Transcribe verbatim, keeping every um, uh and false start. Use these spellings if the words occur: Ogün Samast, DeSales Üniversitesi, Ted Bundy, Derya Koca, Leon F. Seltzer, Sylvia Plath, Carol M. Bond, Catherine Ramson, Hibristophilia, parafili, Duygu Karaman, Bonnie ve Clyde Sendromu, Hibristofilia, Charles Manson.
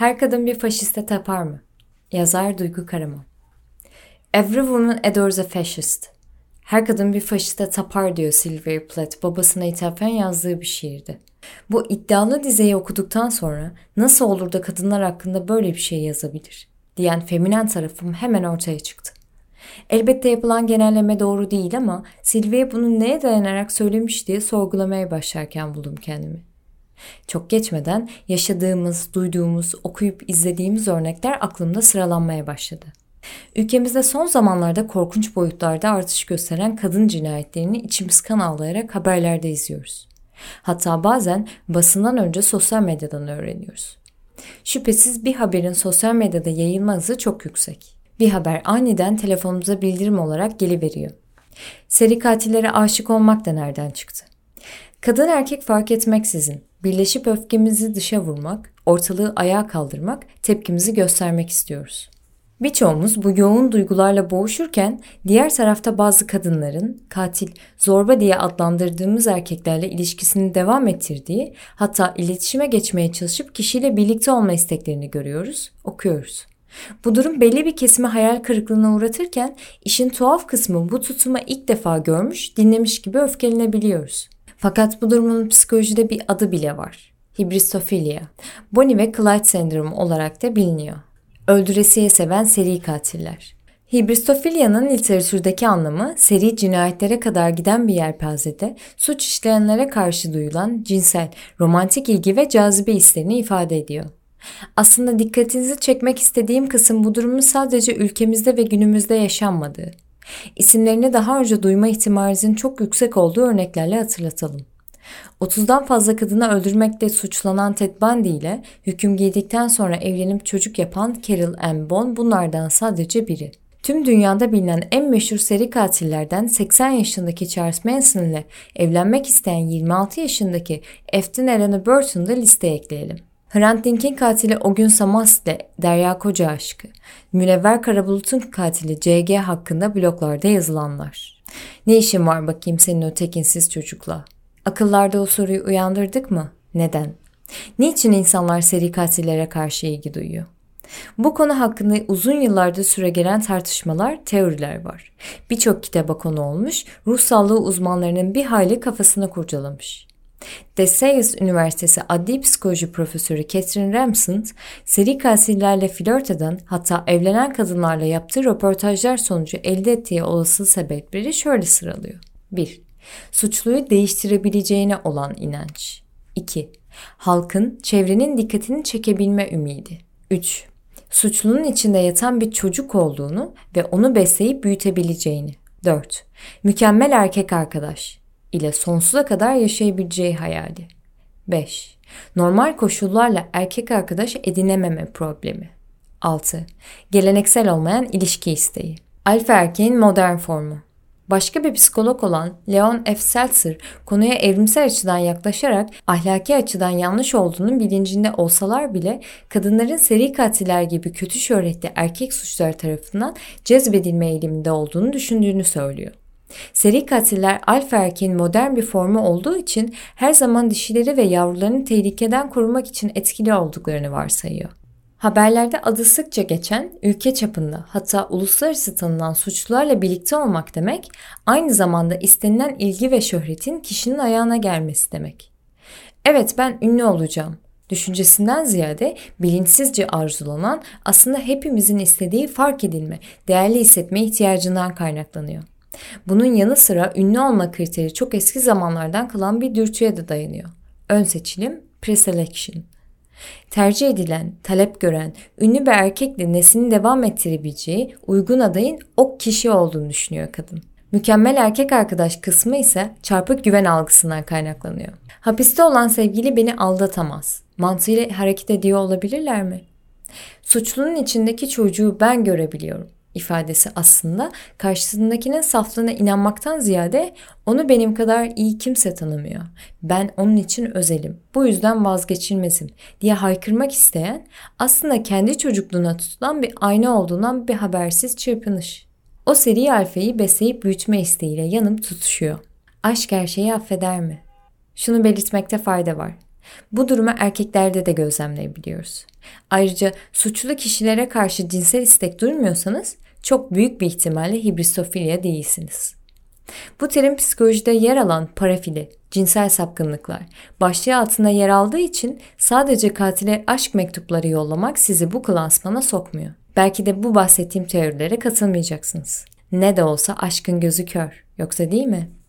Her kadın bir faşiste tapar mı? Yazar Duygu Karaman. Every woman adores a fascist. Her kadın bir faşiste tapar diyor Sylvia Plath babasına ithafen yazdığı bir şiirde. Bu iddialı dizeyi okuduktan sonra nasıl olur da kadınlar hakkında böyle bir şey yazabilir diyen feminen tarafım hemen ortaya çıktı. Elbette yapılan genelleme doğru değil ama Sylvia bunu neye dayanarak söylemiş diye sorgulamaya başlarken buldum kendimi. Çok geçmeden yaşadığımız, duyduğumuz, okuyup izlediğimiz örnekler aklımda sıralanmaya başladı. Ülkemizde son zamanlarda korkunç boyutlarda artış gösteren kadın cinayetlerini içimiz kan ağlayarak haberlerde izliyoruz. Hatta bazen basından önce sosyal medyadan öğreniyoruz. Şüphesiz bir haberin sosyal medyada yayılma hızı çok yüksek. Bir haber aniden telefonumuza bildirim olarak geliveriyor. Seri katillere aşık olmak da nereden çıktı? Kadın erkek fark etmeksizin birleşip öfkemizi dışa vurmak, ortalığı ayağa kaldırmak, tepkimizi göstermek istiyoruz. Birçoğumuz bu yoğun duygularla boğuşurken diğer tarafta bazı kadınların katil, zorba diye adlandırdığımız erkeklerle ilişkisini devam ettirdiği, hatta iletişime geçmeye çalışıp kişiyle birlikte olma isteklerini görüyoruz, okuyoruz. Bu durum belli bir kesime hayal kırıklığına uğratırken işin tuhaf kısmı bu tutuma ilk defa görmüş, dinlemiş gibi öfkelenebiliyoruz. Fakat bu durumun psikolojide bir adı bile var. Hibristophilia, Bonnie ve Clyde Sendromu olarak da biliniyor. Öldüresiye seven seri katiller. Hibristofilia'nın literatürdeki anlamı seri cinayetlere kadar giden bir yelpazede suç işleyenlere karşı duyulan cinsel, romantik ilgi ve cazibe hislerini ifade ediyor. Aslında dikkatinizi çekmek istediğim kısım bu durumun sadece ülkemizde ve günümüzde yaşanmadığı. İsimlerini daha önce duyma ihtimalinizin çok yüksek olduğu örneklerle hatırlatalım. otuzdan fazla kadını öldürmekle suçlanan Ted Bundy ile hüküm giydikten sonra evlenip çocuk yapan Carol M. Bond bunlardan sadece biri. Tüm dünyada bilinen en meşhur seri katillerden seksen yaşındaki Charles Manson ile evlenmek isteyen yirmi altı yaşındaki Afton Elena Burton'u da listeye ekleyelim. Hrant Dink'in katili Ogün Samast ile Derya Koca aşkı, Münevver Karabulut'un katili C G hakkında bloglarda yazılanlar. Ne işin var bakayım senin o tekinsiz çocukla? Akıllarda o soruyu uyandırdık mı? Neden? Niçin insanlar seri katillere karşı ilgi duyuyor? Bu konu hakkında uzun yıllardır süregelen tartışmalar, teoriler var. Birçok kitaba konu olmuş, ruh sağlığı uzmanlarının bir hayli kafasını kurcalamış. DeSales Üniversitesi Adli Psikoloji Profesörü Catherine Ramson, seri katillerle flört eden hatta evlenen kadınlarla yaptığı röportajlar sonucu elde ettiği olası sebepleri şöyle sıralıyor. bir Suçluyu değiştirebileceğine olan inanç. iki Halkın, çevrenin dikkatini çekebilme ümidi. üç Suçlunun içinde yatan bir çocuk olduğunu ve onu besleyip büyütebileceğini. dört Mükemmel erkek arkadaş ile sonsuza kadar yaşayabileceği hayali. beş Normal koşullarla erkek arkadaş edinememe problemi. altı Geleneksel olmayan ilişki isteği. Alfa erkeğin modern formu. Başka bir psikolog olan Leon F. Seltzer konuya evrimsel açıdan yaklaşarak ahlaki açıdan yanlış olduğunun bilincinde olsalar bile kadınların seri katiller gibi kötü şöhretli erkek suçlular tarafından cezbedilme eğiliminde olduğunu düşündüğünü söylüyor. Seri katiller alfa erkeğin modern bir formu olduğu için her zaman dişileri ve yavrularını tehlikeden korumak için etkili olduklarını varsayıyor. Haberlerde adı sıkça geçen, ülke çapında hatta uluslararası tanınan suçlularla birlikte olmak demek, aynı zamanda istenilen ilgi ve şöhretin kişinin ayağına gelmesi demek. Evet ben ünlü olacağım düşüncesinden ziyade bilinçsizce arzulanan aslında hepimizin istediği fark edilme, değerli hissetme ihtiyacından kaynaklanıyor. Bunun yanı sıra ünlü olma kriteri çok eski zamanlardan kalan bir dürtüye de dayanıyor. Ön seçilim, preselection. Tercih edilen, talep gören, ünlü bir erkekle neslini devam ettirebileceği uygun adayın o kişi olduğunu düşünüyor kadın. Mükemmel erkek arkadaş kısmı ise çarpık güven algısından kaynaklanıyor. Hapiste olan sevgili beni aldatamaz. Mantığıyla hareket ediyor olabilirler mi? Suçlunun içindeki çocuğu ben görebiliyorum ifadesi aslında karşısındakinin saflığına inanmaktan ziyade onu benim kadar iyi kimse tanımıyor. Ben onun için özelim. Bu yüzden vazgeçilmezim diye haykırmak isteyen aslında kendi çocukluğuna tutulan bir ayna olduğundan bir habersiz çırpınış. O seri alfayı besleyip büyütme isteğiyle yanıp tutuşuyor. Aşk her şeyi affeder mi? Şunu belirtmekte fayda var. Bu durumu erkeklerde de gözlemleyebiliyoruz. Ayrıca suçlu kişilere karşı cinsel istek duymuyorsanız çok büyük bir ihtimalle hibristofilya değilsiniz. Bu terim psikolojide yer alan parafili, cinsel sapkınlıklar başlığı altında yer aldığı için sadece katile aşk mektupları yollamak sizi bu klasmana sokmuyor. Belki de bu bahsettiğim teorilere katılmayacaksınız. Ne de olsa aşkın gözü kör, yoksa değil mi?